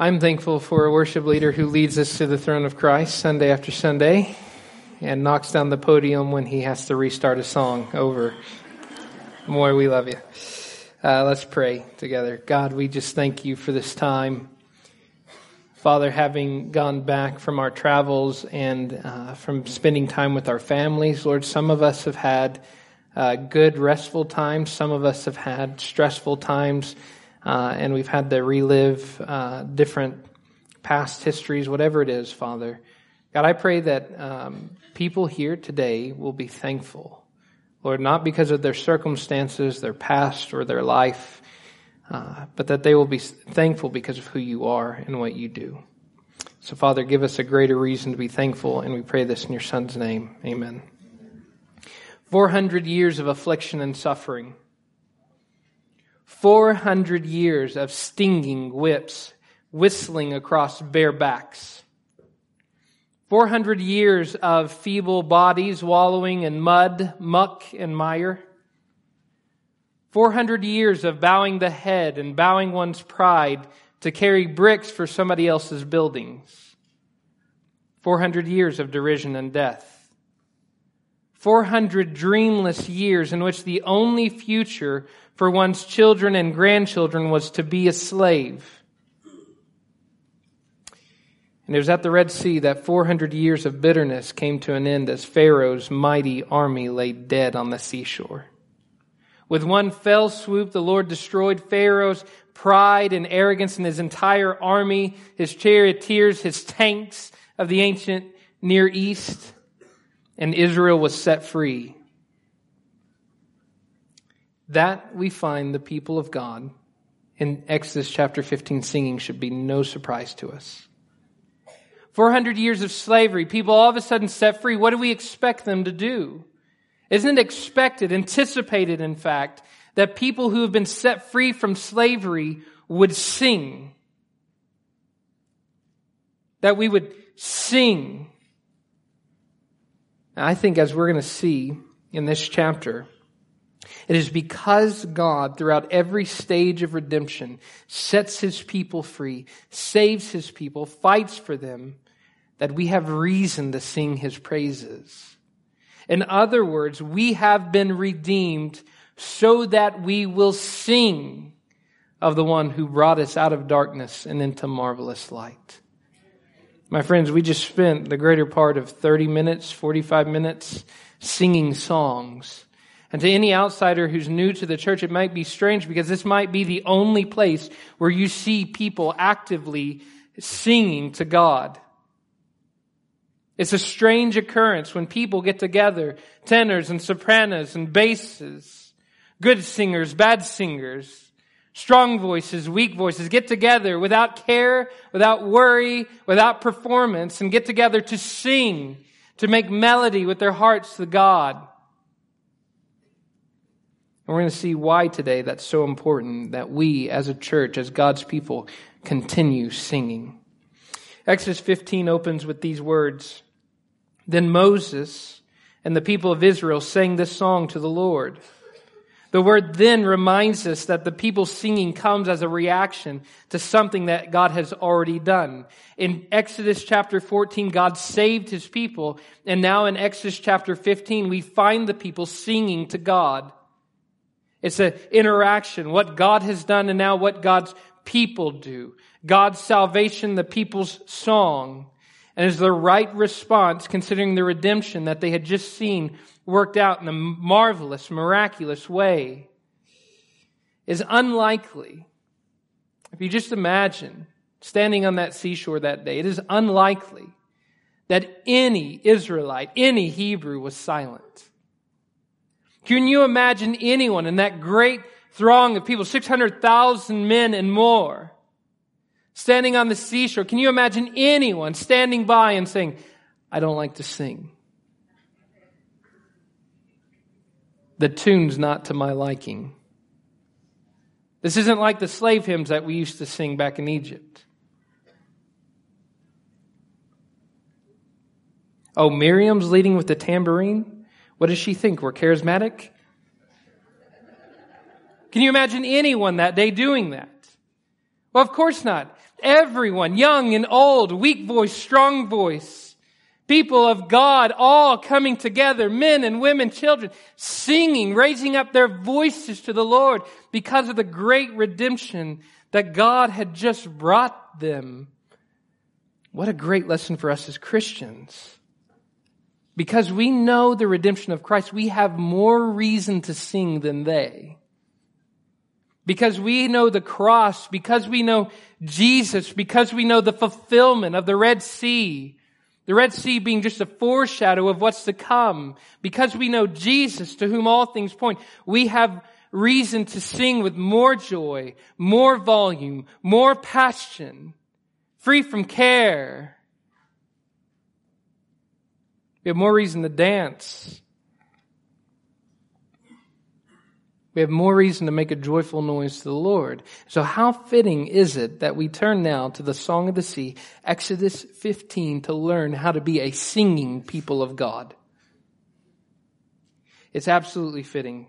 I'm thankful for a worship leader who leads us to the throne of Christ Sunday after Sunday and knocks down the podium when he has to restart a song over. Moy, we love you. Let's pray together. God, we just thank you for this time. Father, having gone back from our travels and from spending time with our families, Lord, some of us have had good, restful times. Some of us have had stressful times, and we've had to relive different past histories, whatever it is, Father. God, I pray that people here today will be thankful, Lord, not because of their circumstances, their past, or their life, but that they will be thankful because of who you are and what you do. So, Father, give us a greater reason to be thankful, and we pray this in your Son's name. Amen. 400 years of affliction and suffering. 400 years of stinging whips, whistling across bare backs. 400 years of feeble bodies wallowing in mud, muck, and mire. 400 years of bowing the head and bowing one's pride to carry bricks for somebody else's buildings. 400 years of derision and death. 400 dreamless years in which the only future for one's children and grandchildren was to be a slave. And it was at the Red Sea that 400 years of bitterness came to an end as Pharaoh's mighty army lay dead on the seashore. With one fell swoop, the Lord destroyed Pharaoh's pride and arrogance and his entire army, his charioteers, his tanks of the ancient Near East, and Israel was set free. That we find the people of God in Exodus chapter 15 singing should be no surprise to us. 400 years of slavery, people all of a sudden set free. What do we expect them to do? Isn't it expected, anticipated in fact, that people who have been set free from slavery would sing? That we would sing. I think as we're going to see in this chapter, it is because God, throughout every stage of redemption, sets his people free, saves his people, fights for them, that we have reason to sing his praises. In other words, we have been redeemed so that we will sing of the one who brought us out of darkness and into marvelous light. My friends, we just spent the greater part of 30 minutes, 45 minutes singing songs. And to any outsider who's new to the church, it might be strange because this might be the only place where you see people actively singing to God. It's a strange occurrence when people get together, tenors and sopranos and basses, good singers, bad singers, strong voices, weak voices, get together without care, without worry, without performance, and get together to sing, to make melody with their hearts to God. And we're going to see why today that's so important that we as a church, as God's people, continue singing. Exodus 15 opens with these words. Then Moses and the people of Israel sang this song to the Lord. The word then reminds us that the people singing comes as a reaction to something that God has already done. In Exodus chapter 14, God saved his people. And now in Exodus chapter 15, we find the people singing to God. It's an interaction, what God has done and now what God's people do. God's salvation, the people's song, and is the right response considering the redemption that they had just seen worked out in a marvelous, miraculous way. Is unlikely. If you just imagine standing on that seashore that day, it is unlikely that any Israelite, any Hebrew was silent. Can you imagine anyone in that great throng of people, 600,000 men and more, standing on the seashore? Can you imagine anyone standing by and saying, I don't like to sing? The tune's not to my liking. This isn't like the slave hymns that we used to sing back in Egypt. Oh, Miriam's leading with the tambourine? What does she think? We're charismatic? Can you imagine anyone that day doing that? Well, of course not. Everyone, young and old, weak voice, strong voice, people of God, all coming together, men and women, children, singing, raising up their voices to the Lord because of the great redemption that God had just brought them. What a great lesson for us as Christians. Because we know the redemption of Christ, we have more reason to sing than they. Because we know the cross, because we know Jesus, because we know the fulfillment of the Red Sea. The Red Sea being just a foreshadow of what's to come. Because we know Jesus, to whom all things point, we have reason to sing with more joy, more volume, more passion, free from care. We have more reason to dance. We have more reason to make a joyful noise to the Lord. So how fitting is it that we turn now to the Song of the Sea, Exodus 15, to learn how to be a singing people of God? It's absolutely fitting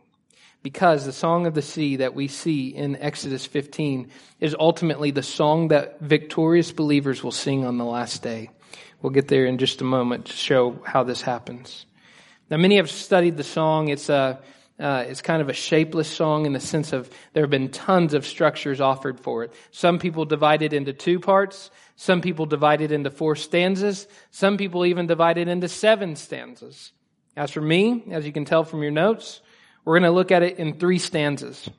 because the Song of the Sea that we see in Exodus 15 is ultimately the song that victorious believers will sing on the last day. We'll get there in just a moment to show how this happens. Now, many have studied the song. It's kind of a shapeless song in the sense of there have been tons of structures offered for it. Some people divide it into 2 parts. Some people divide it into 4 stanzas. Some people even divide it into 7 stanzas. As for me, as you can tell from your notes, we're going to look at it in 3 stanzas.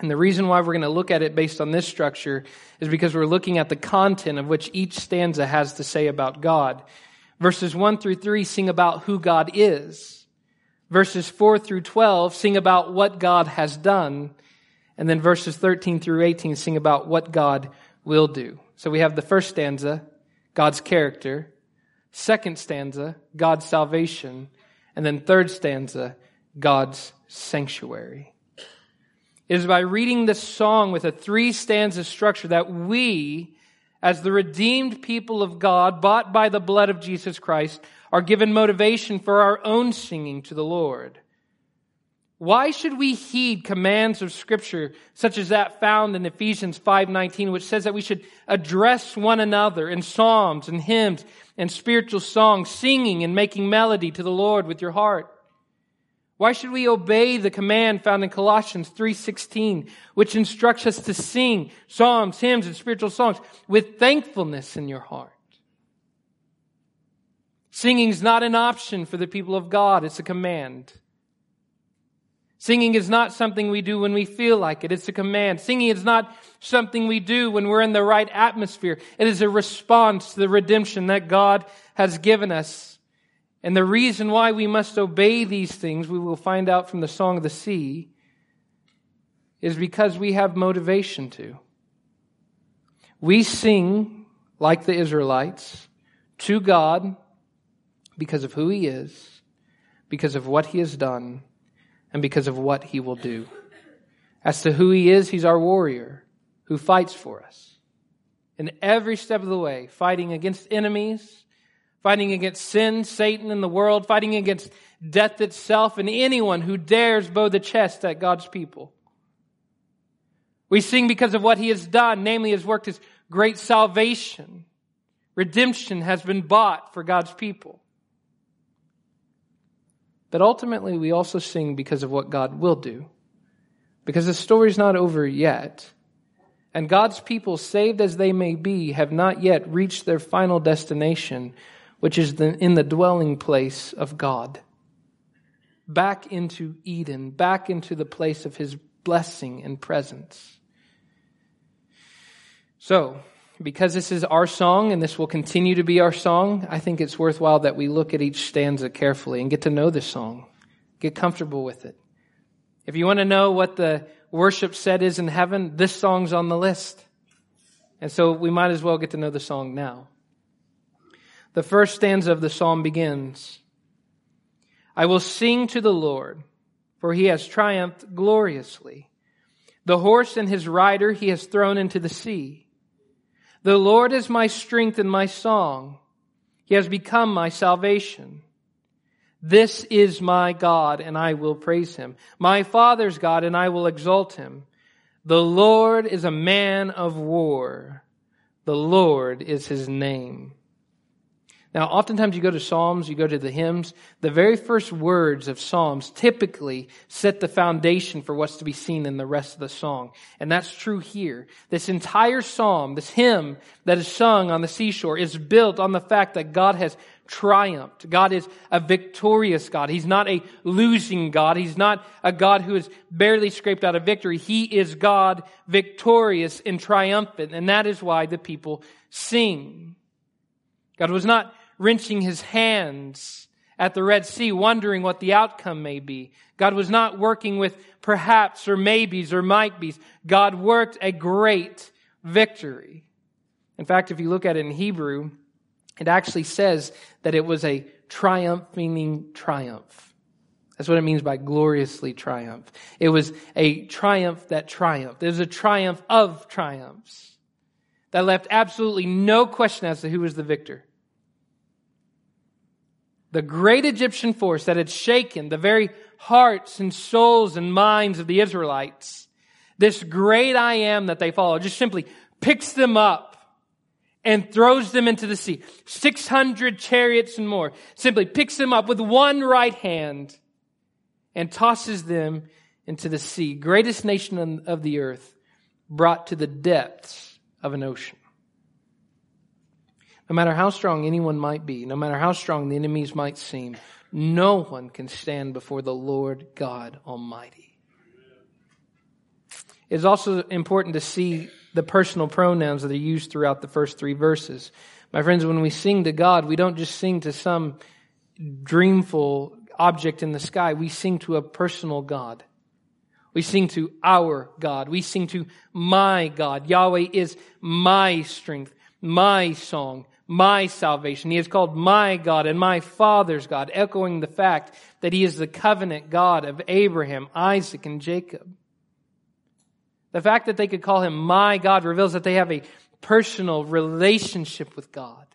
And the reason why we're going to look at it based on this structure is because we're looking at the content of which each stanza has to say about God. Verses 1 through 3 sing about who God is. Verses 4 through 12 sing about what God has done. And then verses 13 through 18 sing about what God will do. So we have the first stanza, God's character. Second stanza, God's salvation. And then third stanza, God's sanctuary. It is by reading this song with a 3-stanza structure that we, as the redeemed people of God, bought by the blood of Jesus Christ, are given motivation for our own singing to the Lord. Why should we heed commands of Scripture such as that found in Ephesians 5:19, which says that we should address one another in psalms and hymns and spiritual songs, singing and making melody to the Lord with your heart? Why should we obey the command found in Colossians 3:16, which instructs us to sing psalms, hymns, and spiritual songs with thankfulness in your heart? Singing is not an option for the people of God. It's a command. Singing is not something we do when we feel like it. It's a command. Singing is not something we do when we're in the right atmosphere. It is a response to the redemption that God has given us. And the reason why we must obey these things, we will find out from the Song of the Sea, is because we have motivation to. We sing, like the Israelites, to God, because of who He is, because of what He has done, and because of what He will do. As to who He is, He's our warrior who fights for us. In every step of the way, fighting against enemies, fighting against sin, Satan, and the world, fighting against death itself, and anyone who dares bow the chest at God's people. We sing because of what He has done, namely His work, His great salvation. Redemption has been bought for God's people. But ultimately, we also sing because of what God will do. Because the story's not over yet. And God's people, saved as they may be, have not yet reached their final destination, which is in the dwelling place of God. Back into Eden, back into the place of His blessing and presence. So, because this is our song, and this will continue to be our song, I think it's worthwhile that we look at each stanza carefully and get to know this song. Get comfortable with it. If you want to know what the worship set is in heaven, this song's on the list. And so we might as well get to know the song now. The first stanza of the psalm begins, I will sing to the Lord, for He has triumphed gloriously. The horse and his rider He has thrown into the sea. The Lord is my strength and my song. He has become my salvation. This is my God, and I will praise Him. My Father's God, and I will exalt Him. The Lord is a man of war. The Lord is his name. Now, oftentimes you go to Psalms, you go to the hymns. The very first words of Psalms typically set the foundation for what's to be seen in the rest of the song. And that's true here. This entire psalm, this hymn that is sung on the seashore is built on the fact that God has triumphed. God is a victorious God. He's not a losing God. He's not a God who has barely scraped out a victory. He is God, victorious and triumphant. And that is why the people sing. God was not wrenching his hands at the Red Sea, wondering what the outcome may be. God was not working with perhaps or maybes or might be's. God worked a great victory. In fact, if you look at it in Hebrew, it actually says that it was a triumph, meaning triumph. That's what it means by gloriously triumph. It was a triumph that triumphed. It was a triumph of triumphs that left absolutely no question as to who was the victor. The great Egyptian force that had shaken the very hearts and souls and minds of the Israelites, this great I am that they follow, just simply picks them up and throws them into the sea. 600 chariots and more. Simply picks them up with one right hand and tosses them into the sea. Greatest nation of the earth, brought to the depths of an ocean. No matter how strong anyone might be, no matter how strong the enemies might seem, no one can stand before the Lord God Almighty. It's also important to see the personal pronouns that are used throughout the first three verses. My friends, when we sing to God, we don't just sing to some dreamful object in the sky. We sing to a personal God. We sing to our God. We sing to my God. Yahweh is my strength, my song, my salvation. He is called my God and my Father's God, echoing the fact that He is the covenant God of Abraham, Isaac, and Jacob. The fact that they could call Him my God reveals that they have a personal relationship with God.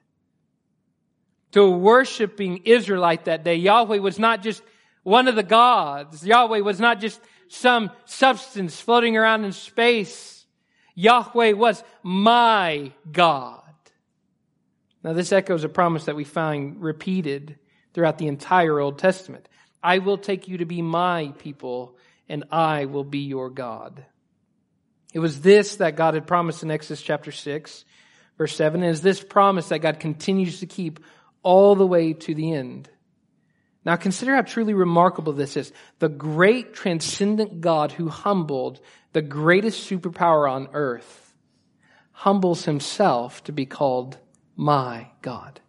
To a worshiping Israelite that day, Yahweh was not just one of the gods. Yahweh was not just some substance floating around in space. Yahweh was my God. Now this echoes a promise that we find repeated throughout the entire Old Testament. I will take you to be my people, and I will be your God. It was this that God had promised in Exodus chapter 6, verse 7. It is this promise that God continues to keep all the way to the end. Now consider how truly remarkable this is. The great transcendent God who humbled the greatest superpower on earth humbles himself to be called my God.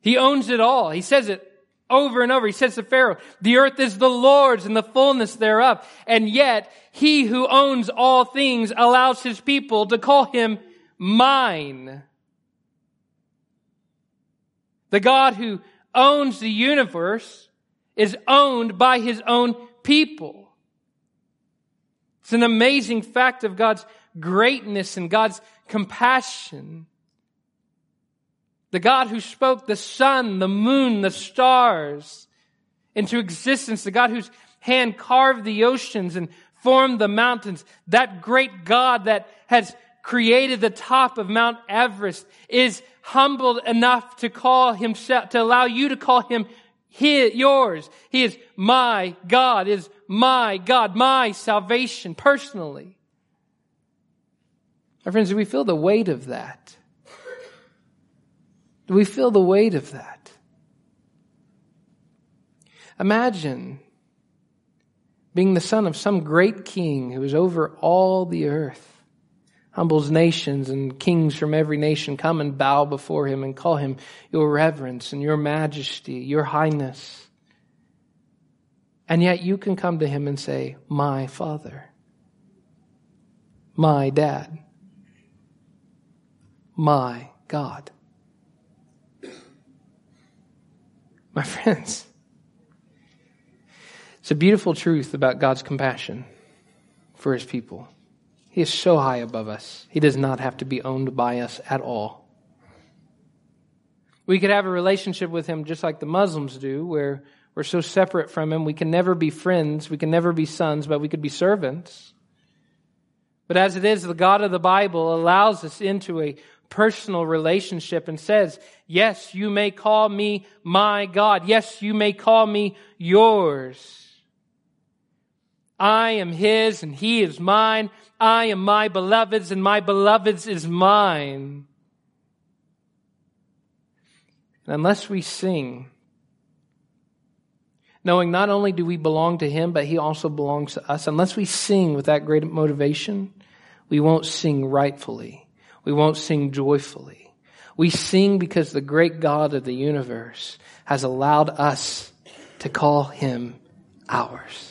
He owns it all. He says it over and over. He says to Pharaoh, the earth is the Lord's and the fullness thereof. And yet he who owns all things allows his people to call him mine. The God who owns the universe is owned by his own people. It's an amazing fact of God's greatness and God's compassion. The God who spoke the sun, the moon, the stars into existence, the God whose hand carved the oceans and formed the mountains, that great God that has created the top of Mount Everest, is humbled enough to call himself, to allow you to call him his, yours. He is my God, is my God, my salvation personally. My friends, do we feel the weight of that? Do we feel the weight of that? Imagine being the son of some great king who is over all the earth. Humbles nations, and kings from every nation come and bow before him and call him your reverence and your majesty, your highness. And yet you can come to him and say, my father, my dad, my God. My friends, it's a beautiful truth about God's compassion for his people. He is so high above us. He does not have to be owned by us at all. We could have a relationship with him just like the Muslims do, where we're so separate from him. We can never be friends. We can never be sons, but we could be servants. But as it is, the God of the Bible allows us into a personal relationship and says, yes, you may call me my God. Yes, you may call me yours. I am his and he is mine. I am my beloved's and my beloved's is mine. And unless we sing, knowing not only do we belong to him, but he also belongs to us, unless we sing with that great motivation, we won't sing rightfully. We won't sing joyfully. We sing because the great God of the universe has allowed us to call him ours.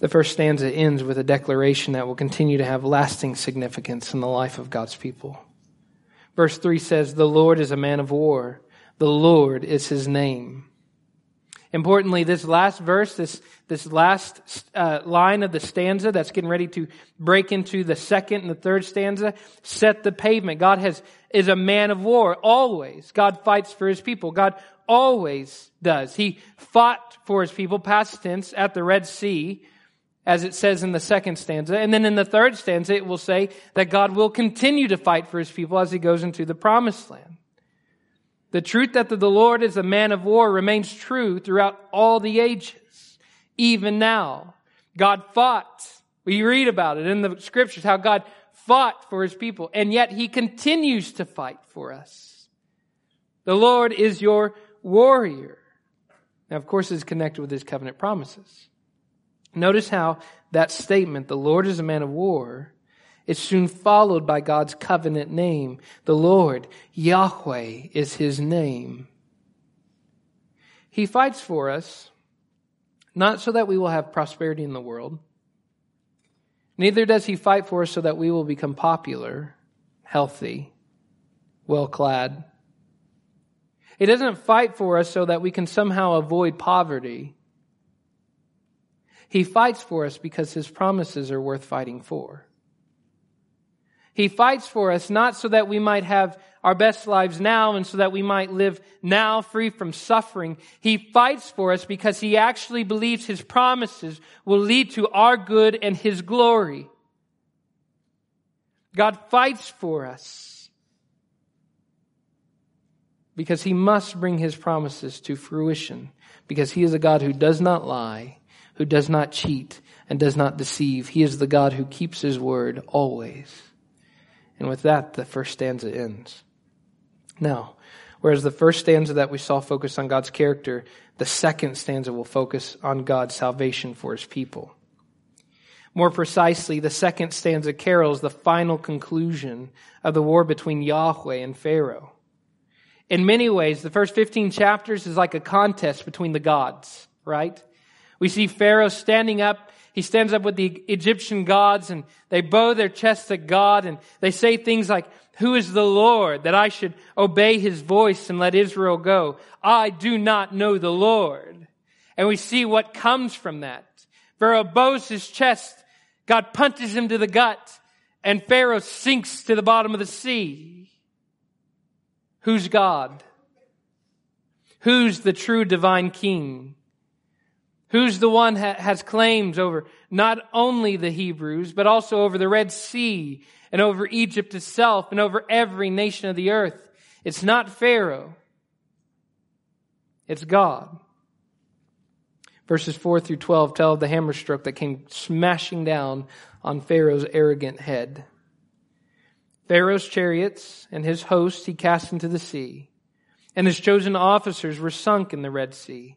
The first stanza ends with a declaration that will continue to have lasting significance in the life of God's people. Verse 3 says, the Lord is a man of war. The Lord is his name. Importantly, this last verse, this last line of the stanza that's getting ready to break into the second and the third stanza, set the pavement. God is a man of war, always. God fights for his people. God always does. He fought for his people, past tense, at the Red Sea, as it says in the second stanza. And then in the third stanza, it will say that God will continue to fight for his people as he goes into the promised land. The truth that the Lord is a man of war remains true throughout all the ages, even now. God fought. We read about it in the scriptures, how God fought for his people, and yet he continues to fight for us. The Lord is your warrior. Now, of course, it's connected with his covenant promises. Notice how that statement, the Lord is a man of war, is soon followed by God's covenant name. The Lord, Yahweh, is his name. He fights for us, not so that we will have prosperity in the world. Neither does he fight for us so that we will become popular, healthy, well-clad. He doesn't fight for us so that we can somehow avoid poverty. He fights for us because his promises are worth fighting for. He fights for us not so that we might have our best lives now and so that we might live now free from suffering. He fights for us because he actually believes his promises will lead to our good and his glory. God fights for us because he must bring his promises to fruition, because he is a God who does not lie, who does not cheat, and does not deceive. He is the God who keeps his word always. And with that, the first stanza ends. Now, whereas the first stanza that we saw focused on God's character, the second stanza will focus on God's salvation for his people. More precisely, the second stanza carols the final conclusion of the war between Yahweh and Pharaoh. In many ways, the first 15 chapters is like a contest between the gods, right? We see Pharaoh standing up. He stands up with the Egyptian gods and they bow their chests at God and they say things like, who is the Lord that I should obey his voice and let Israel go? I do not know the Lord. And we see what comes from that. Pharaoh bows his chest. God punches him to the gut and Pharaoh sinks to the bottom of the sea. Who's God? Who's the true divine king? Who's the one that has claims over not only the Hebrews, but also over the Red Sea and over Egypt itself and over every nation of the earth? It's not Pharaoh. It's God. Verses 4 through 12 tell of the hammer stroke that came smashing down on Pharaoh's arrogant head. Pharaoh's chariots and his hosts he cast into the sea, and his chosen officers were sunk in the Red Sea.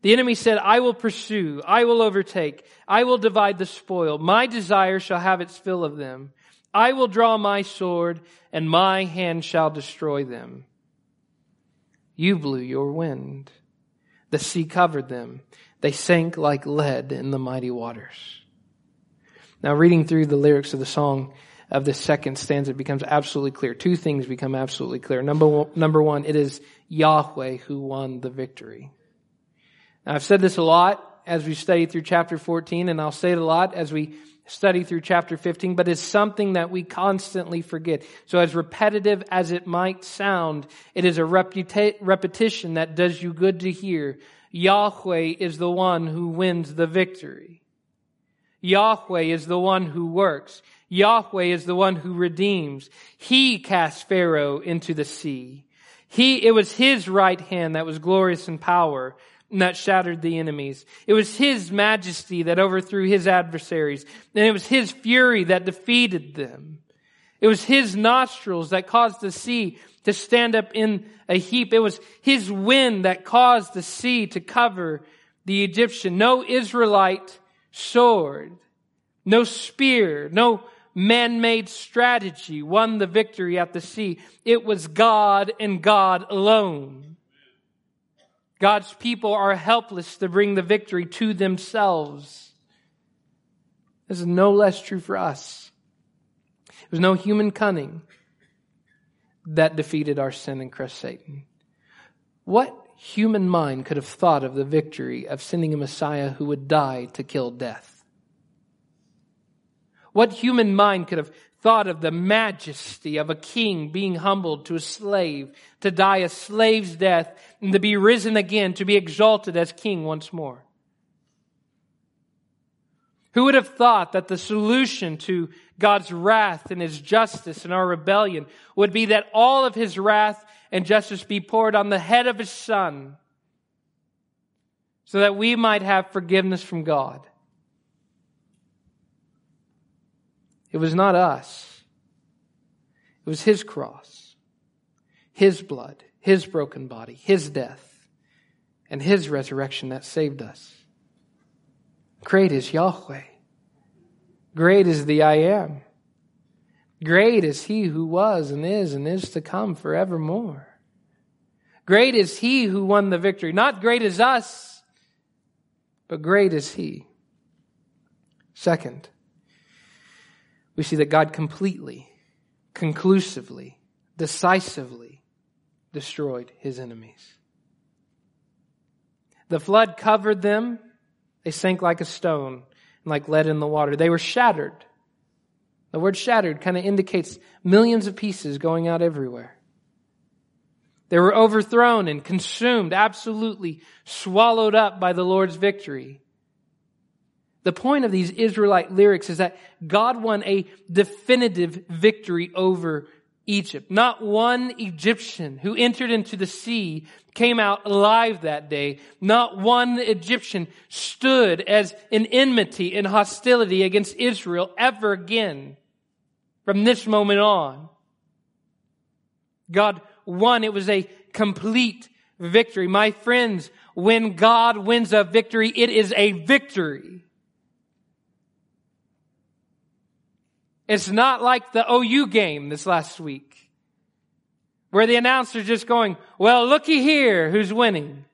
The enemy said, I will pursue, I will overtake, I will divide the spoil. My desire shall have its fill of them. I will draw my sword, and my hand shall destroy them. You blew your wind. The sea covered them. They sank like lead in the mighty waters. Now, reading through the lyrics of the song of this second stanza, it becomes absolutely clear. Two things become absolutely clear. Number one, it is Yahweh who won the victory. Now, I've said this a lot as we study through chapter 14, and I'll say it a lot as we study through chapter 15, but it's something that we constantly forget. So as repetitive as it might sound, it is a repetition that does you good to hear. Yahweh is the one who wins the victory. Yahweh is the one who works. Yahweh is the one who redeems. He cast Pharaoh into the sea. It was his right hand that was glorious in power, and that shattered the enemies. It was his majesty that overthrew his adversaries. And it was his fury that defeated them. It was his nostrils that caused the sea to stand up in a heap. It was his wind that caused the sea to cover the Egyptian. No Israelite sword, no spear, no man-made strategy won the victory at the sea. It was God and God alone. God's people are helpless to bring the victory to themselves. This is no less true for us. It was no human cunning that defeated our sin and crushed Satan. What human mind could have thought of the victory of sending a Messiah who would die to kill death? What human mind could have thought of the majesty of a king being humbled to a slave, to die a slave's death, and to be risen again, to be exalted as king once more? Who would have thought that the solution to God's wrath and His justice and our rebellion would be that all of His wrath and justice be poured on the head of His Son, so that we might have forgiveness from God? It was not us. It was His cross, His blood, His broken body, His death, and His resurrection that saved us. Great is Yahweh. Great is the I Am. Great is He who was and is to come forevermore. Great is He who won the victory. Not great is us, but great is He. Second, we see that God completely, conclusively, decisively destroyed His enemies. The flood covered them. They sank like a stone and like lead in the water. They were shattered. The word shattered kind of indicates millions of pieces going out everywhere. They were overthrown and consumed, absolutely swallowed up by the Lord's victory. The point of these Israelite lyrics is that God won a definitive victory over Egypt. Not one Egyptian who entered into the sea came out alive that day. Not one Egyptian stood as an enmity and hostility against Israel ever again from this moment on. God won. It was a complete victory. My friends, when God wins a victory, it is a victory. It's not like the OU game this last week, where the announcer's just going, well, looky here, who's winning.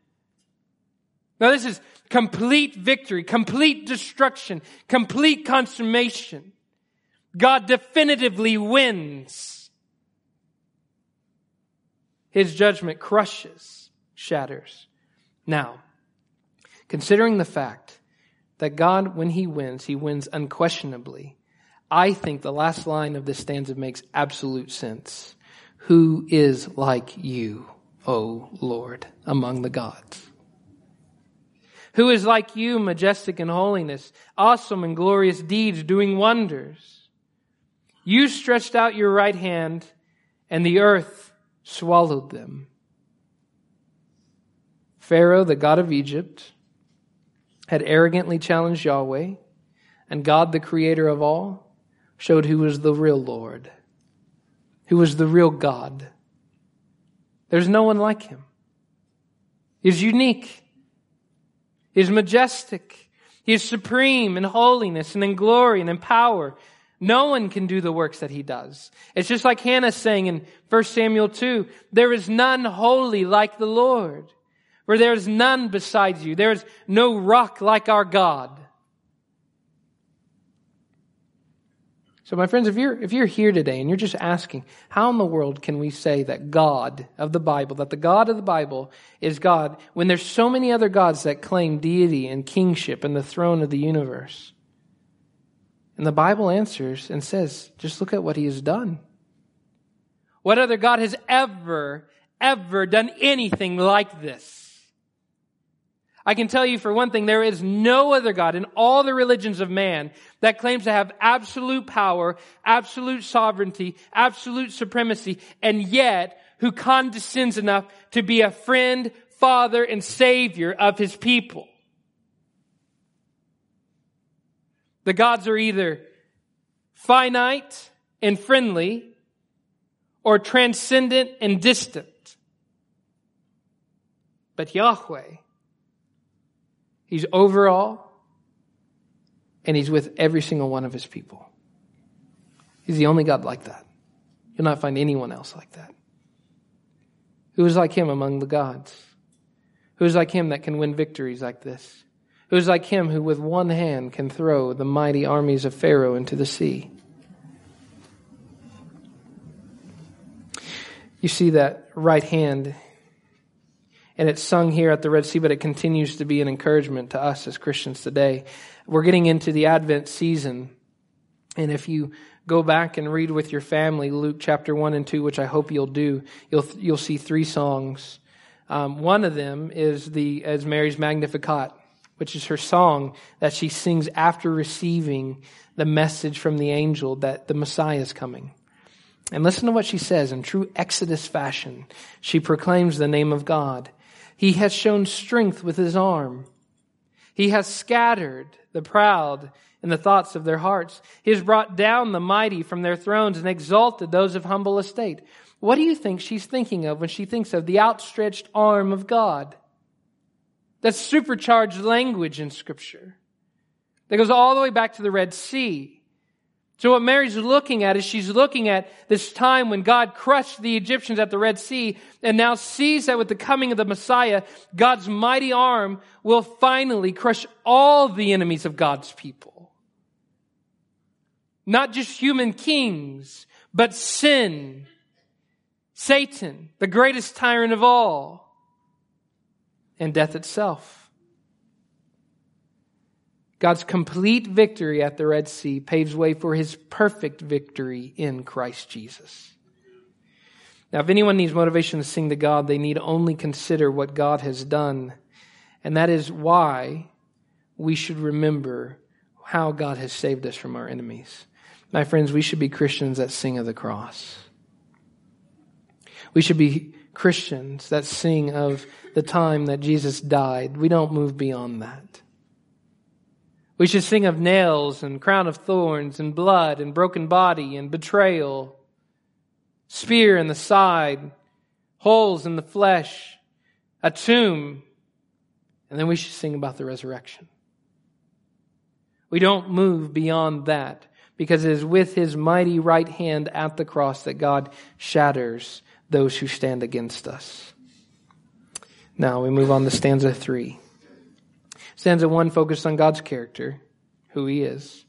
No, this is complete victory, complete destruction, complete consummation. God definitively wins. His judgment crushes, shatters. Now, considering the fact that God, when He wins unquestionably, I think the last line of this stanza makes absolute sense. Who is like you, O Lord, among the gods? Who is like you, majestic in holiness, awesome in glorious deeds, doing wonders? You stretched out your right hand, and the earth swallowed them. Pharaoh, the god of Egypt, had arrogantly challenged Yahweh, and God, the creator of all, showed who was the real Lord, who was the real God. There's no one like Him. He's unique. He's majestic. He's supreme in holiness and in glory and in power. No one can do the works that He does. It's just like Hannah saying in 1 Samuel 2, there is none holy like the Lord, for there is none besides you. There is no rock like our God. So my friends, if you're here today and you're just asking, how in the world can we say that God of the Bible, that the God of the Bible is God, when there's so many other gods that claim deity and kingship and the throne of the universe? And the Bible answers and says, just look at what he has done. What other God has ever done anything like this? I can tell you for one thing, there is no other God in all the religions of man that claims to have absolute power, absolute sovereignty, absolute supremacy, and yet who condescends enough to be a friend, father, and savior of his people. The gods are either finite and friendly or transcendent and distant. But Yahweh, he's over all, and he's with every single one of his people. He's the only God like that. You'll not find anyone else like that. Who is like him among the gods? Who is like him that can win victories like this? Who is like him who with one hand can throw the mighty armies of Pharaoh into the sea? You see that right hand, and it's sung here at the Red Sea, but it continues to be an encouragement to us as Christians today. We're getting into the Advent season. And if you go back and read with your family Luke chapter 1 and 2, which I hope you'll do, you'll see three songs. One of them is Mary's Magnificat, which is her song that she sings after receiving the message from the angel that the Messiah is coming. And listen to what she says in true Exodus fashion. She proclaims the name of God. He has shown strength with his arm. He has scattered the proud in the thoughts of their hearts. He has brought down the mighty from their thrones and exalted those of humble estate. What do you think she's thinking of when she thinks of the outstretched arm of God? That's supercharged language in Scripture. That goes all the way back to the Red Sea. So what Mary's looking at is she's looking at this time when God crushed the Egyptians at the Red Sea and now sees that with the coming of the Messiah, God's mighty arm will finally crush all the enemies of God's people. Not just human kings, but sin, Satan, the greatest tyrant of all, and death itself. God's complete victory at the Red Sea paves way for his perfect victory in Christ Jesus. Now, if anyone needs motivation to sing to God, they need only consider what God has done. And that is why we should remember how God has saved us from our enemies. My friends, we should be Christians that sing of the cross. We should be Christians that sing of the time that Jesus died. We don't move beyond that. We should sing of nails and crown of thorns and blood and broken body and betrayal, spear in the side, holes in the flesh, a tomb, and then we should sing about the resurrection. We don't move beyond that because it is with his mighty right hand at the cross that God shatters those who stand against us. Now we move on to stanza 3. Stanza 1 focused on God's character, who he is.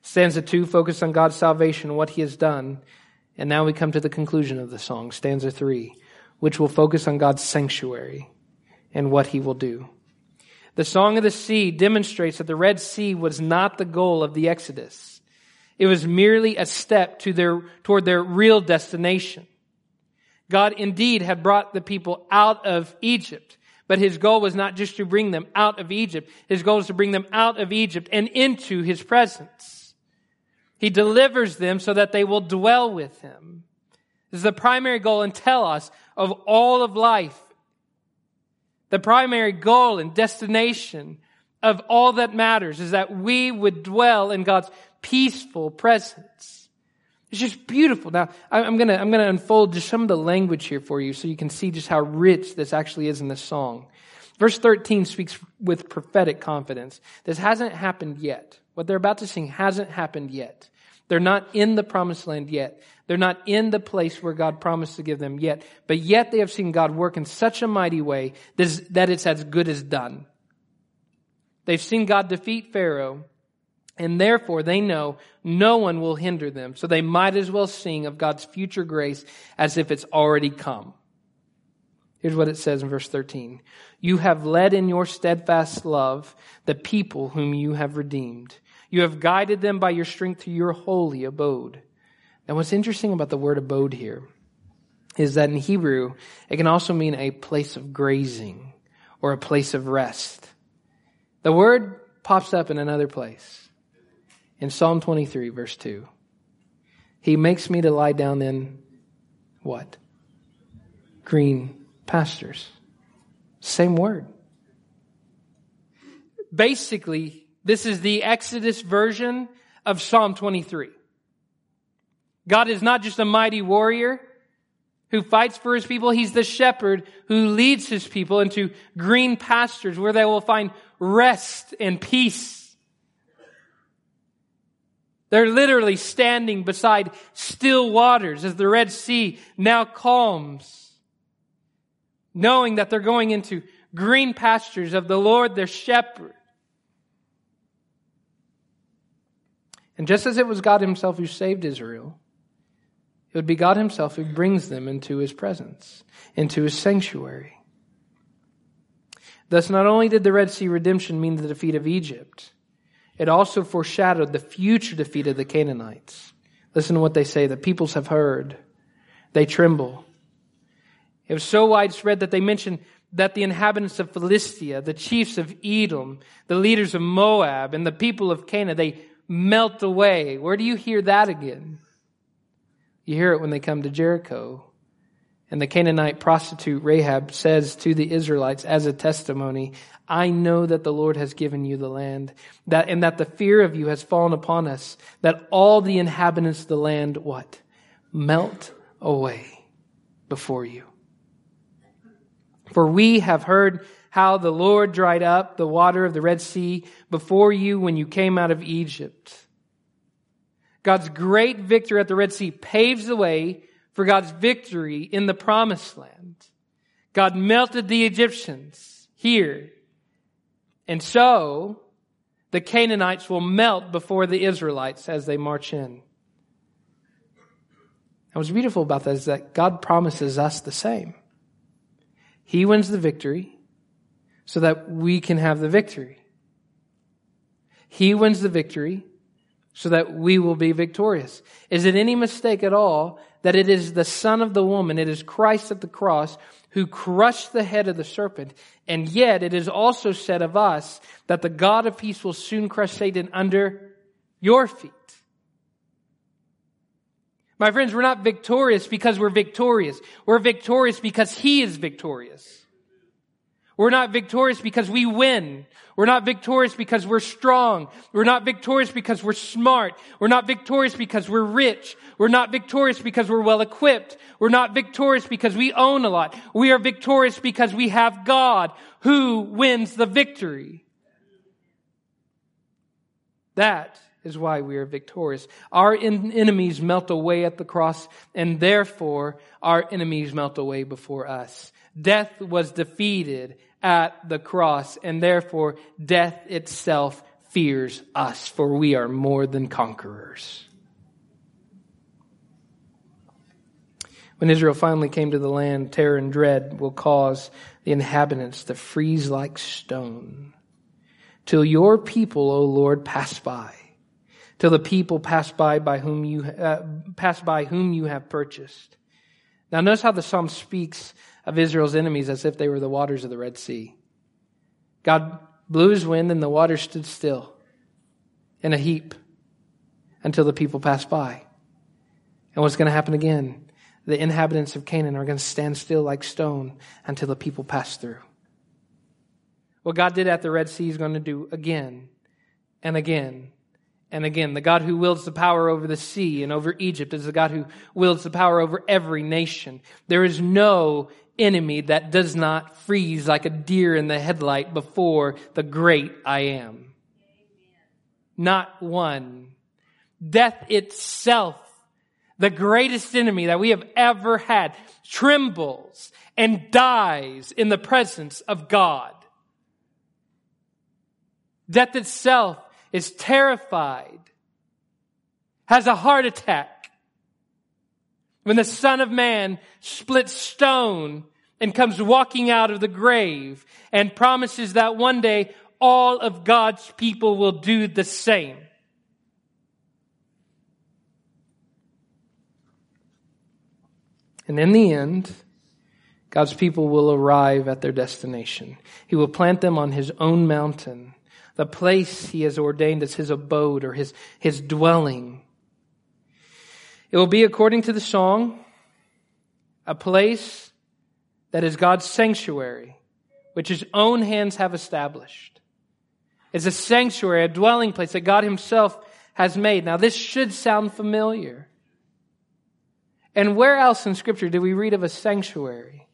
Stanza 2 focused on God's salvation, what he has done. And now we come to the conclusion of the song, stanza 3, which will focus on God's sanctuary and what he will do. The Song of the Sea demonstrates that the Red Sea was not the goal of the Exodus. It was merely a step toward their real destination. God indeed had brought the people out of Egypt. But his goal was not just to bring them out of Egypt. His goal is to bring them out of Egypt and into his presence. He delivers them so that they will dwell with him. This is the primary goal and telos of all of life. The primary goal and destination of all that matters is that we would dwell in God's peaceful presence. It's just beautiful. Now, I'm gonna unfold just some of the language here for you so you can see just how rich this actually is in this song. Verse 13 speaks with prophetic confidence. This hasn't happened yet. What they're about to sing hasn't happened yet. They're not in the promised land yet. They're not in the place where God promised to give them yet. But yet they have seen God work in such a mighty way that it's as good as done. They've seen God defeat Pharaoh. And therefore, they know no one will hinder them. So they might as well sing of God's future grace as if it's already come. Here's what it says in verse 13. You have led in your steadfast love the people whom you have redeemed. You have guided them by your strength to your holy abode. Now, what's interesting about the word abode here is that in Hebrew, it can also mean a place of grazing or a place of rest. The word pops up in another place. In Psalm 23, verse 2, He makes me to lie down in what? Green pastures. Same word. Basically, this is the Exodus version of Psalm 23. God is not just a mighty warrior who fights for His people. He's the shepherd who leads His people into green pastures where they will find rest and peace. They're literally standing beside still waters as the Red Sea now calms, knowing that they're going into green pastures of the Lord, their shepherd. And just as it was God Himself who saved Israel, it would be God Himself who brings them into His presence, into His sanctuary. Thus, not only did the Red Sea redemption mean the defeat of Egypt, it also foreshadowed the future defeat of the Canaanites. Listen to what they say. The peoples have heard. They tremble. It was so widespread that they mentioned that the inhabitants of Philistia, the chiefs of Edom, the leaders of Moab, and the people of Canaan, they melt away. Where do you hear that again? You hear it when they come to Jericho. And the Canaanite prostitute Rahab says to the Israelites as a testimony, I know that the Lord has given you the land, and that the fear of you has fallen upon us, that all the inhabitants of the land, what? Melt away before you. For we have heard how the Lord dried up the water of the Red Sea before you when you came out of Egypt. God's great victory at the Red Sea paves the way for God's victory in the promised land. God melted the Egyptians here. And so, the Canaanites will melt before the Israelites as they march in. And what's beautiful about that is that God promises us the same. He wins the victory so that we can have the victory. He wins the victory so that we will be victorious. Is it any mistake at all that it is the Son of the Woman, it is Christ at the cross, who crushed the head of the serpent, and yet it is also said of us that the God of peace will soon crush Satan under your feet. My friends, we're not victorious because we're victorious. We're victorious because He is victorious. We're not victorious because we win. We're not victorious because we're strong. We're not victorious because we're smart. We're not victorious because we're rich. We're not victorious because we're well equipped. We're not victorious because we own a lot. We are victorious because we have God who wins the victory. That is why we are victorious. Our enemies melt away at the cross, and therefore our enemies melt away before us. Death was defeated at the cross, and therefore death itself fears us, for we are more than conquerors. When Israel finally came to the land, terror and dread will cause the inhabitants to freeze like stone. Till your people, O Lord, pass by. Till the people pass by whom you have purchased. Now notice how the psalm speaks of Israel's enemies as if they were the waters of the Red Sea. God blew His wind and the waters stood still in a heap until the people passed by. And what's going to happen again? The inhabitants of Canaan are going to stand still like stone until the people pass through. What God did at the Red Sea is going to do again and again and again. The God who wields the power over the sea and over Egypt is the God who wields the power over every nation. There is no enemy that does not freeze like a deer in the headlight before the great I Am. Not one. Death itself, the greatest enemy that we have ever had, trembles and dies in the presence of God. Death itself is terrified, has a heart attack when the Son of Man splits stone and comes walking out of the grave and promises that one day all of God's people will do the same. And in the end, God's people will arrive at their destination. He will plant them on his own mountain, the place he has ordained as his abode or his dwelling. It will be, according to the song, a place that is God's sanctuary, which his own hands have established. It's a sanctuary, a dwelling place that God himself has made. Now, this should sound familiar. And where else in Scripture do we read of a sanctuary?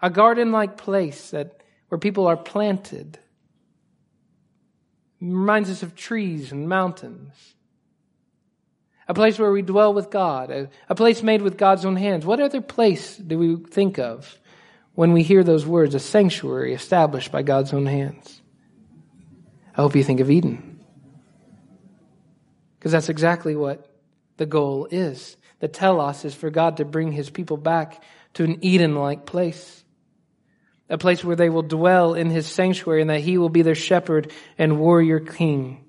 A garden-like place where people are planted. It reminds us of trees and mountains. A place where we dwell with God. A place made with God's own hands. What other place do we think of when we hear those words, a sanctuary established by God's own hands? I hope you think of Eden. Because that's exactly what the goal is. The telos is for God to bring his people back to an Eden-like place. A place where they will dwell in his sanctuary and that he will be their shepherd and warrior king.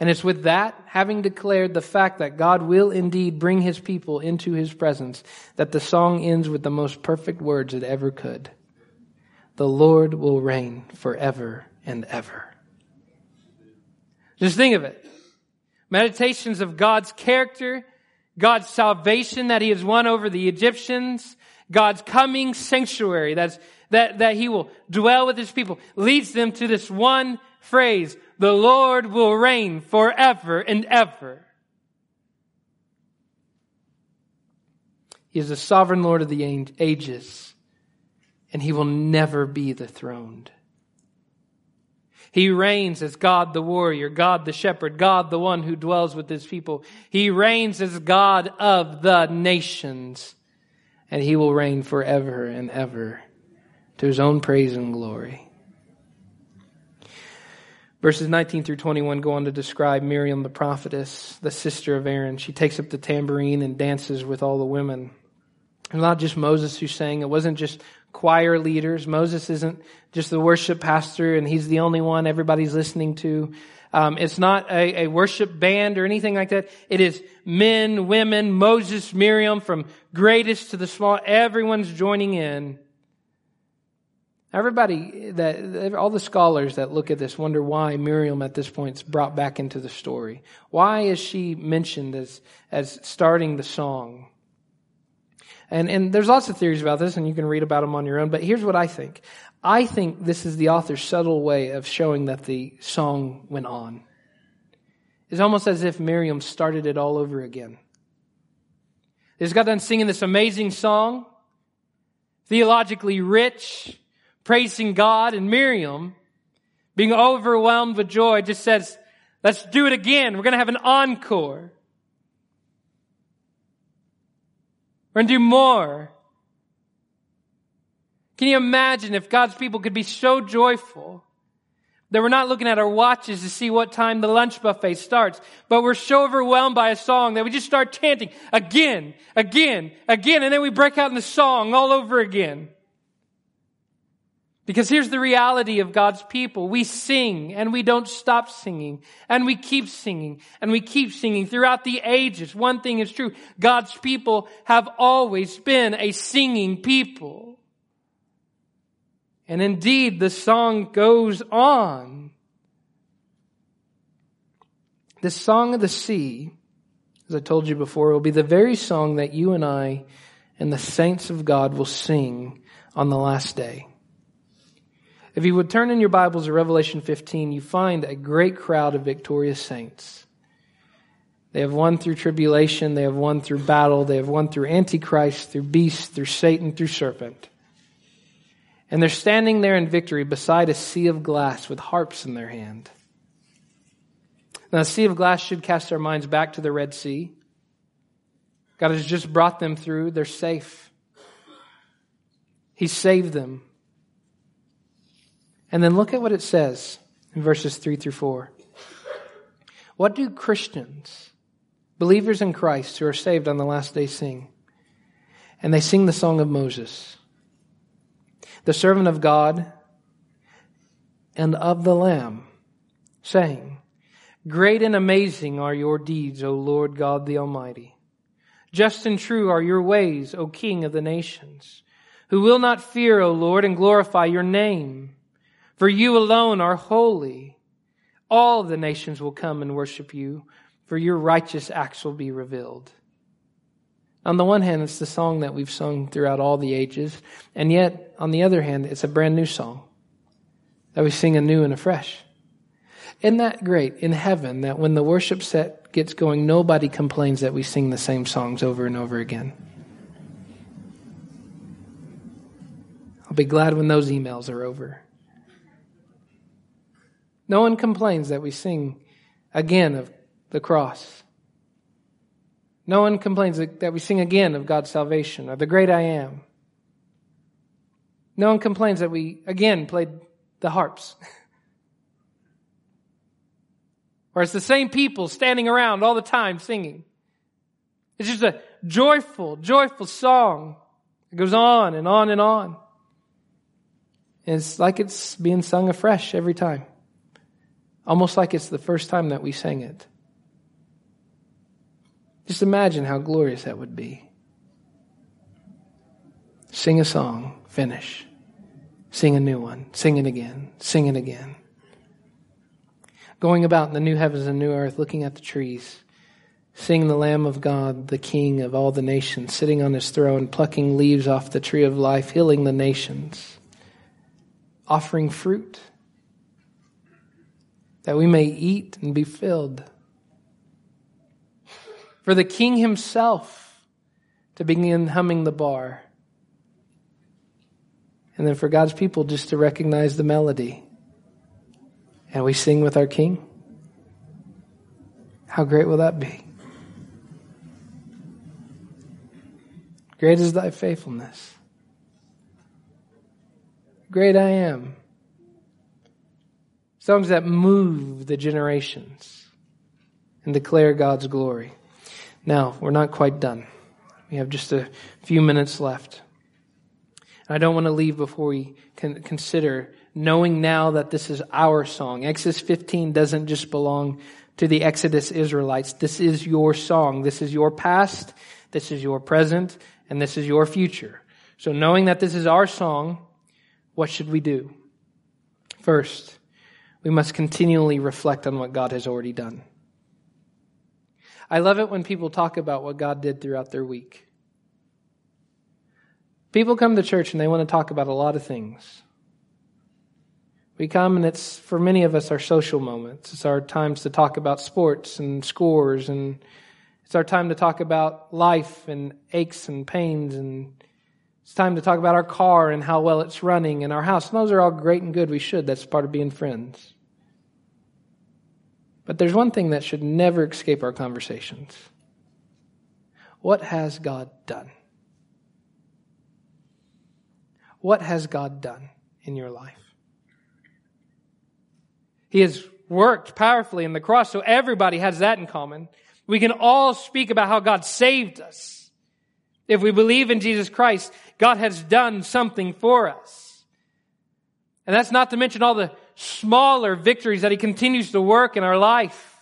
And it's with that, having declared the fact that God will indeed bring his people into his presence, that the song ends with the most perfect words it ever could. The Lord will reign forever and ever. Just think of it. Meditations of God's character, God's salvation that he has won over the Egyptians, God's coming sanctuary that he will dwell with his people, leads them to this one phrase, the Lord will reign forever and ever. He is the sovereign Lord of the ages, and he will never be dethroned. He reigns as God the warrior, God the shepherd, God the one who dwells with his people. He reigns as God of the nations. And he will reign forever and ever to his own praise and glory. Verses 19 through 21 go on to describe Miriam the prophetess, the sister of Aaron. She takes up the tambourine and dances with all the women. And not just Moses who sang. It wasn't just choir leaders. Moses isn't just the worship pastor and he's the only one everybody's listening to. It's not a worship band or anything like that. It is men, women, Moses, Miriam, from greatest to the small. Everyone's joining in. Everybody, all the scholars that look at this wonder why Miriam at this point is brought back into the story. Why is she mentioned as starting the song? And there's lots of theories about this, and you can read about them on your own, but here's what I think. I think this is the author's subtle way of showing that the song went on. It's almost as if Miriam started it all over again. They just got done singing this amazing song, theologically rich, praising God, and Miriam, being overwhelmed with joy, just says, let's do it again. We're going to have an encore. We're going to do more. Can you imagine if God's people could be so joyful that we're not looking at our watches to see what time the lunch buffet starts, but we're so overwhelmed by a song that we just start chanting again, again, again, and then we break out in the song all over again. Because here's the reality of God's people. We sing and we don't stop singing. And we keep singing and we keep singing throughout the ages. One thing is true. God's people have always been a singing people. And indeed, the song goes on. The Song of the Sea, as I told you before, will be the very song that you and I and the saints of God will sing on the last day. If you would turn in your Bibles to Revelation 15, you find a great crowd of victorious saints. They have won through tribulation, they have won through battle, they have won through Antichrist, through beast, through Satan, through serpent. And they're standing there in victory beside a sea of glass with harps in their hand. Now, a sea of glass should cast our minds back to the Red Sea. God has just brought them through. They're safe. He saved them. And then look at what it says in verses 3-4. What do Christians, believers in Christ who are saved on the last day, sing? And they sing the song of Moses, the servant of God and of the Lamb, saying, "Great and amazing are your deeds, O Lord God the Almighty. Just and true are your ways, O King of the nations, who will not fear, O Lord, and glorify your name. For you alone are holy. All the nations will come and worship you, for your righteous acts will be revealed." On the one hand, it's the song that we've sung throughout all the ages, and yet, on the other hand, it's a brand new song that we sing anew and afresh. Isn't that great in heaven that when the worship set gets going, nobody complains that we sing the same songs over and over again? I'll be glad when those emails are over. No one complains that we sing again of the cross. No one complains that we sing again of God's salvation or the great I am. No one complains that we again played the harps. Or it's the same people standing around all the time singing. It's just a joyful, joyful song. It goes on and on and on. And it's like it's being sung afresh every time. Almost like it's the first time that we sang it. Just imagine how glorious that would be. Sing a song, finish. Sing a new one, sing it again, sing it again. Going about in the new heavens and new earth, looking at the trees, seeing the Lamb of God, the King of all the nations, sitting on his throne, plucking leaves off the tree of life, healing the nations, offering fruit that we may eat and be filled. For the King himself to begin humming the bar. And then for God's people just to recognize the melody. And we sing with our King. How great will that be? Great is thy faithfulness. Great I am. Songs that move the generations and declare God's glory. Now, we're not quite done. We have just a few minutes left. I don't want to leave before we can consider knowing now that this is our song. Exodus 15 doesn't just belong to the Exodus Israelites. This is your song. This is your past. This is your present. And this is your future. So knowing that this is our song, what should we do? First, we must continually reflect on what God has already done. I love it when people talk about what God did throughout their week. People come to church and they want to talk about a lot of things. We come and it's, for many of us, our social moments. It's our times to talk about sports and scores, and it's our time to talk about life and aches and pains, and it's time to talk about our car and how well it's running and our house. And those are all great and good. We should. That's part of being friends. But there's one thing that should never escape our conversations. What has God done? What has God done in your life? He has worked powerfully in the cross, so everybody has that in common. We can all speak about how God saved us. If we believe in Jesus Christ, God has done something for us. And that's not to mention all the smaller victories that He continues to work in our life.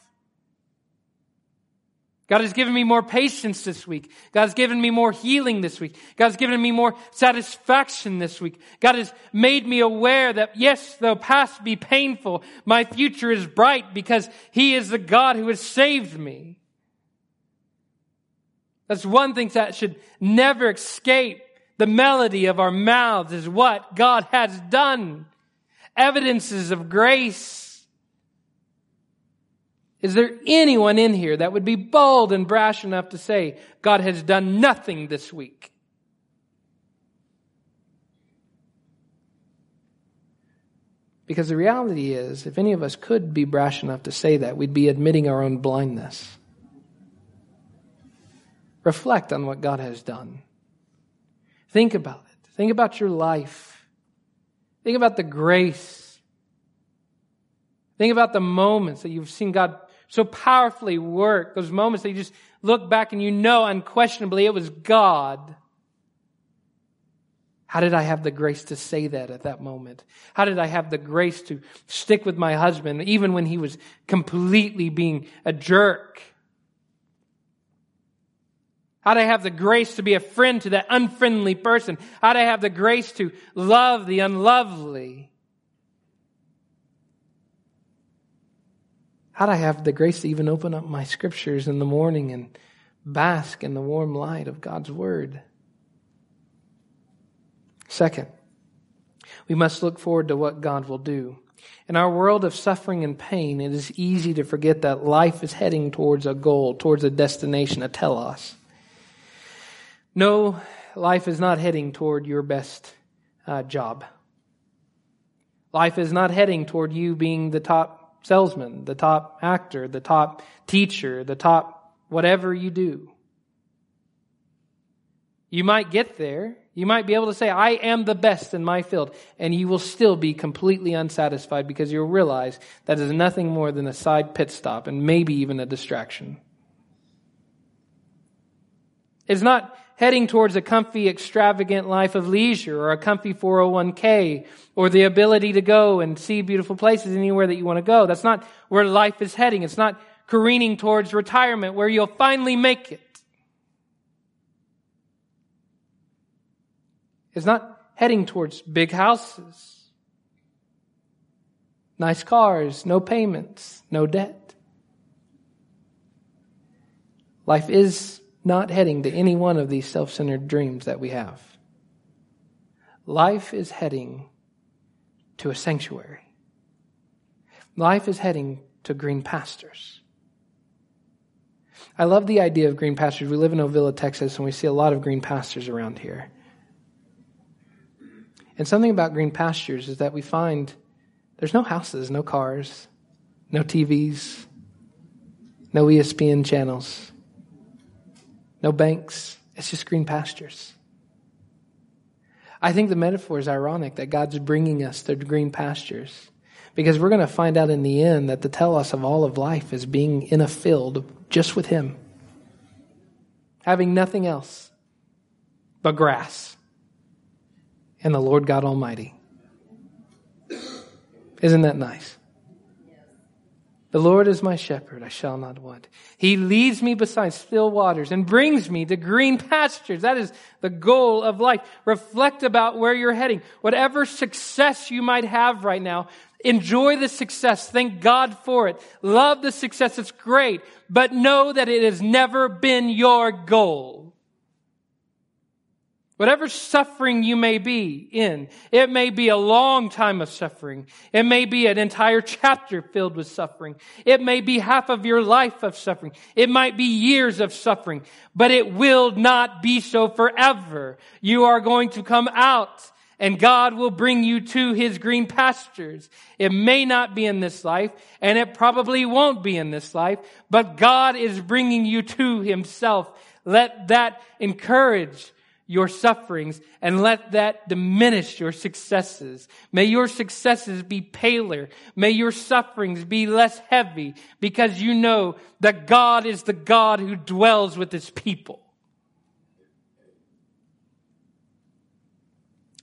God has given me more patience this week. God has given me more healing this week. God has given me more satisfaction this week. God has made me aware that, yes, though past be painful, my future is bright because He is the God who has saved me. That's one thing that should never escape the melody of our mouths, is what God has done. Evidences of grace. Is there anyone in here that would be bold and brash enough to say, God has done nothing this week? Because the reality is, if any of us could be brash enough to say that, we'd be admitting our own blindness. Reflect on what God has done. Think about it. Think about your life. Think about the grace Think about the moments that you've seen God so powerfully work, those moments that you just look back and you know unquestionably it was God. How did I have the grace to say that at that moment? How did I have the grace to stick with my husband even when he was completely being a jerk? How did I have the grace to be a friend to that unfriendly person? How did I have the grace to love the unlovely? How did I have the grace to even open up my scriptures in the morning and bask in the warm light of God's word? Second, we must look forward to what God will do. In our world of suffering and pain, it is easy to forget that life is heading towards a goal, towards a destination, a telos. No, life is not heading toward your best job. Life is not heading toward you being the top salesman, the top actor, the top teacher, the top whatever you do. You might get there. You might be able to say, I am the best in my field. And you will still be completely unsatisfied because you'll realize that is nothing more than a side pit stop and maybe even a distraction. It's not heading towards a comfy, extravagant life of leisure or a comfy 401k or the ability to go and see beautiful places anywhere that you want to go. That's not where life is heading. It's not careening towards retirement where you'll finally make it. It's not heading towards big houses, nice cars, no payments, no debt. Life is not heading to any one of these self-centered dreams that we have. Life is heading to a sanctuary. Life is heading to green pastures. I love the idea of green pastures. We live in Ovilla, Texas, and we see a lot of green pastures around here. And something about green pastures is that we find there's no houses, no cars, no TVs, no ESPN channels, no banks. It's just green pastures. I think the metaphor is ironic that God's bringing us to green pastures because we're going to find out in the end that the telos of all of life is being in a field just with Him, having nothing else but grass and the Lord God Almighty. Isn't that nice? The Lord is my shepherd, I shall not want. He leads me beside still waters and brings me to green pastures. That is the goal of life. Reflect about where you're heading. Whatever success you might have right now, enjoy the success. Thank God for it. Love the success. It's great. But know that it has never been your goal. Whatever suffering you may be in, it may be a long time of suffering. It may be an entire chapter filled with suffering. It may be half of your life of suffering. It might be years of suffering, but it will not be so forever. You are going to come out and God will bring you to His green pastures. It may not be in this life, and it probably won't be in this life, but God is bringing you to Himself. Let that encourage your sufferings, and let that diminish your successes. May your successes be paler. May your sufferings be less heavy, because you know that God is the God who dwells with His people.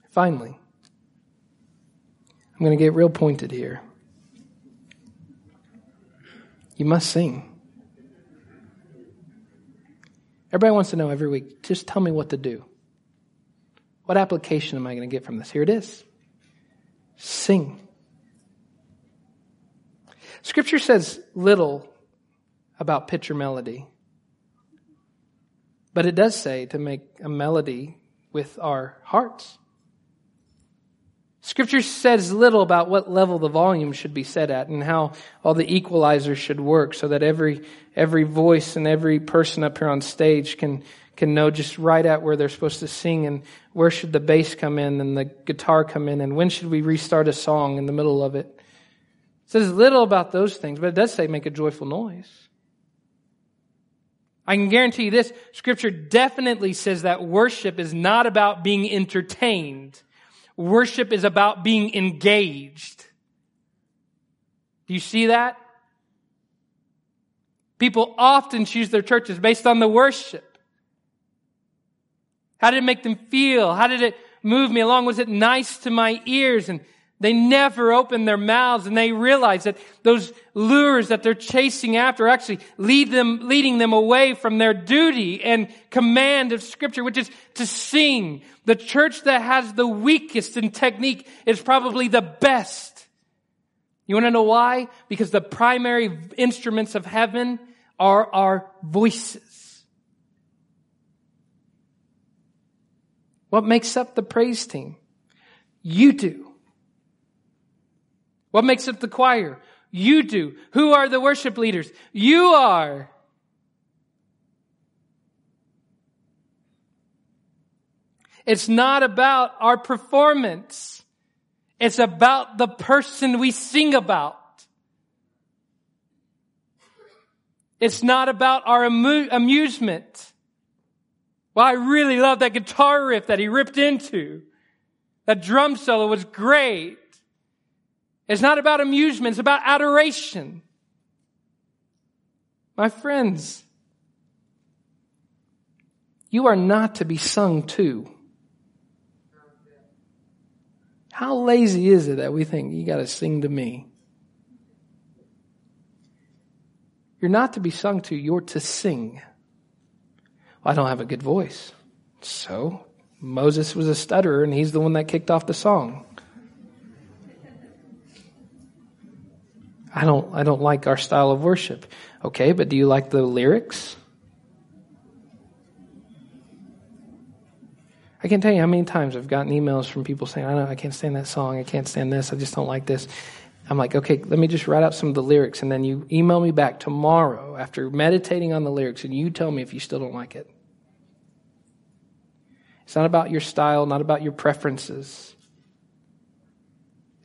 Finally, I'm going to get real pointed here. You must sing. Everybody wants to know every week, just tell me what to do. What application am I going to get from this? Here it is. Sing. Scripture says little about pitch or melody. But it does say to make a melody with our hearts. Scripture says little about what level the volume should be set at and how all the equalizers should work so that every voice and every person up here on stage can know just right at where they're supposed to sing and where should the bass come in and the guitar come in and when should we restart a song in the middle of it. It says little about those things, but it does say make a joyful noise. I can guarantee you this, Scripture definitely says that worship is not about being entertained. Worship is about being engaged. Do you see that? People often choose their churches based on the worship. How did it make them feel? How did it move me along? Was it nice to my ears? And they never open their mouths, and they realize that those lures that they're chasing after actually leading them away from their duty and command of Scripture, which is to sing. The church that has the weakest in technique is probably the best. You want to know why? Because the primary instruments of heaven are our voices. What makes up the praise team? You do. What makes up the choir? You do. Who are the worship leaders? You are. It's not about our performance. It's about the person we sing about. It's not about our amusement. Well, I really love that guitar riff that he ripped into. That drum solo was great. It's not about amusement. It's about adoration. My friends, you are not to be sung to. How lazy is it that we think, you got to sing to me? You're not to be sung to. You're to sing. I don't have a good voice. So, Moses was a stutterer, and he's the one that kicked off the song. I don't like our style of worship. Okay, but do you like the lyrics? I can't tell you how many times I've gotten emails from people saying, I can't stand that song, I can't stand this, I just don't like this. I'm like, okay, let me just write out some of the lyrics, and then you email me back tomorrow after meditating on the lyrics, and you tell me if you still don't like it. It's not about your style, not about your preferences.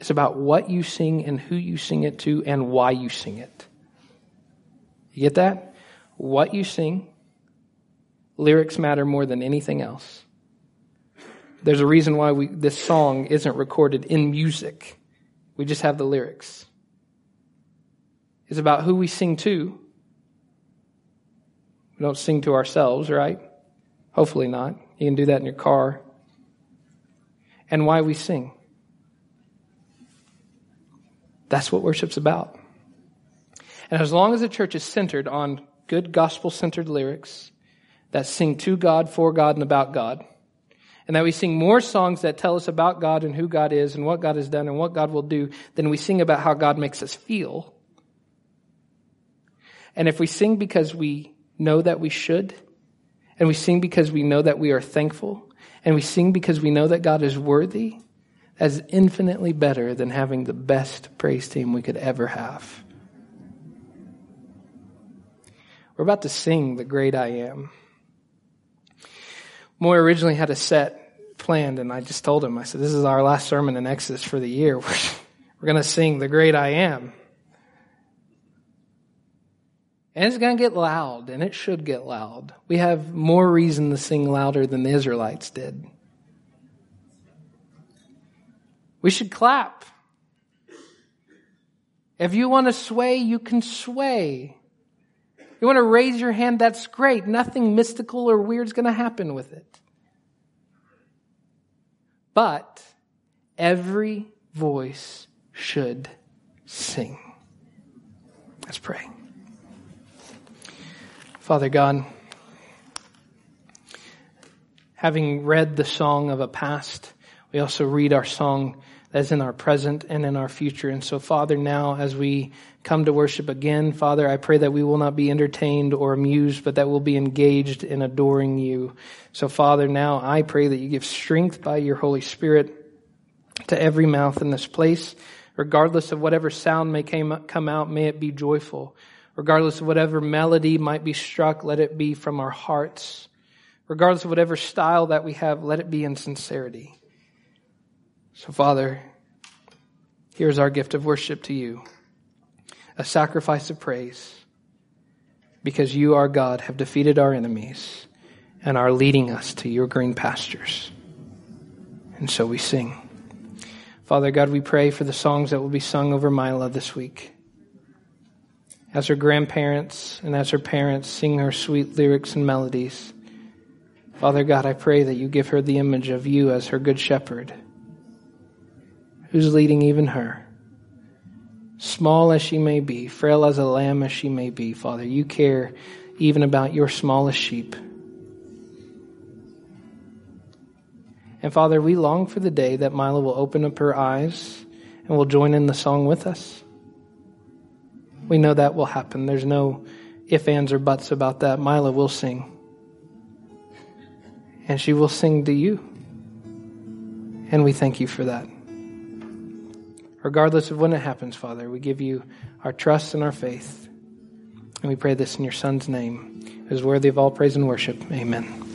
It's about what you sing and who you sing it to and why you sing it. You get that? What you sing, lyrics matter more than anything else. There's a reason why this song isn't recorded in music. We just have the lyrics. It's about who we sing to. We don't sing to ourselves, right? Hopefully not. You can do that in your car. And why we sing. That's what worship's about. And as long as the church is centered on good gospel-centered lyrics that sing to God, for God, and about God, and that we sing more songs that tell us about God and who God is and what God has done and what God will do than we sing about how God makes us feel. And if we sing because we know that we should, and we sing because we know that we are thankful, and we sing because we know that God is worthy, that's infinitely better than having the best praise team we could ever have. We're about to sing The Great I Am. Moy originally had a set planned, and I just told him, I said, this is our last sermon in Exodus for the year. We're going to sing The Great I Am. And it's going to get loud, and it should get loud. We have more reason to sing louder than the Israelites did. We should clap. If you want to sway, you can sway. You want to raise your hand, that's great. Nothing mystical or weird is going to happen with it. But every voice should sing. Let's pray. Father God, having read the song of a past, we also read our song as in our present and in our future. And so, Father, now as we come to worship again, Father, I pray that we will not be entertained or amused, but that we'll be engaged in adoring you. So, Father, now I pray that you give strength by your Holy Spirit to every mouth in this place. Regardless of whatever sound may come out, may it be joyful. Regardless of whatever melody might be struck, let it be from our hearts. Regardless of whatever style that we have, let it be in sincerity. So, Father, here's our gift of worship to you, a sacrifice of praise, because you, our God, have defeated our enemies and are leading us to your green pastures. And so we sing. Father God, we pray for the songs that will be sung over Mila this week. as her grandparents and as her parents sing her sweet lyrics and melodies. Father God, I pray that you give her the image of you as her good shepherd, who's leading even her. Small as she may be, frail as a lamb as she may be, Father, you care even about your smallest sheep. And Father, we long for the day that Mila will open up her eyes and will join in the song with us. We know that will happen. There's no ifs, ands, or buts about that. Mila will sing. And she will sing to you. And we thank you for that. Regardless of when it happens, Father, we give you our trust and our faith. And we pray this in your Son's name, who is worthy of all praise and worship. Amen.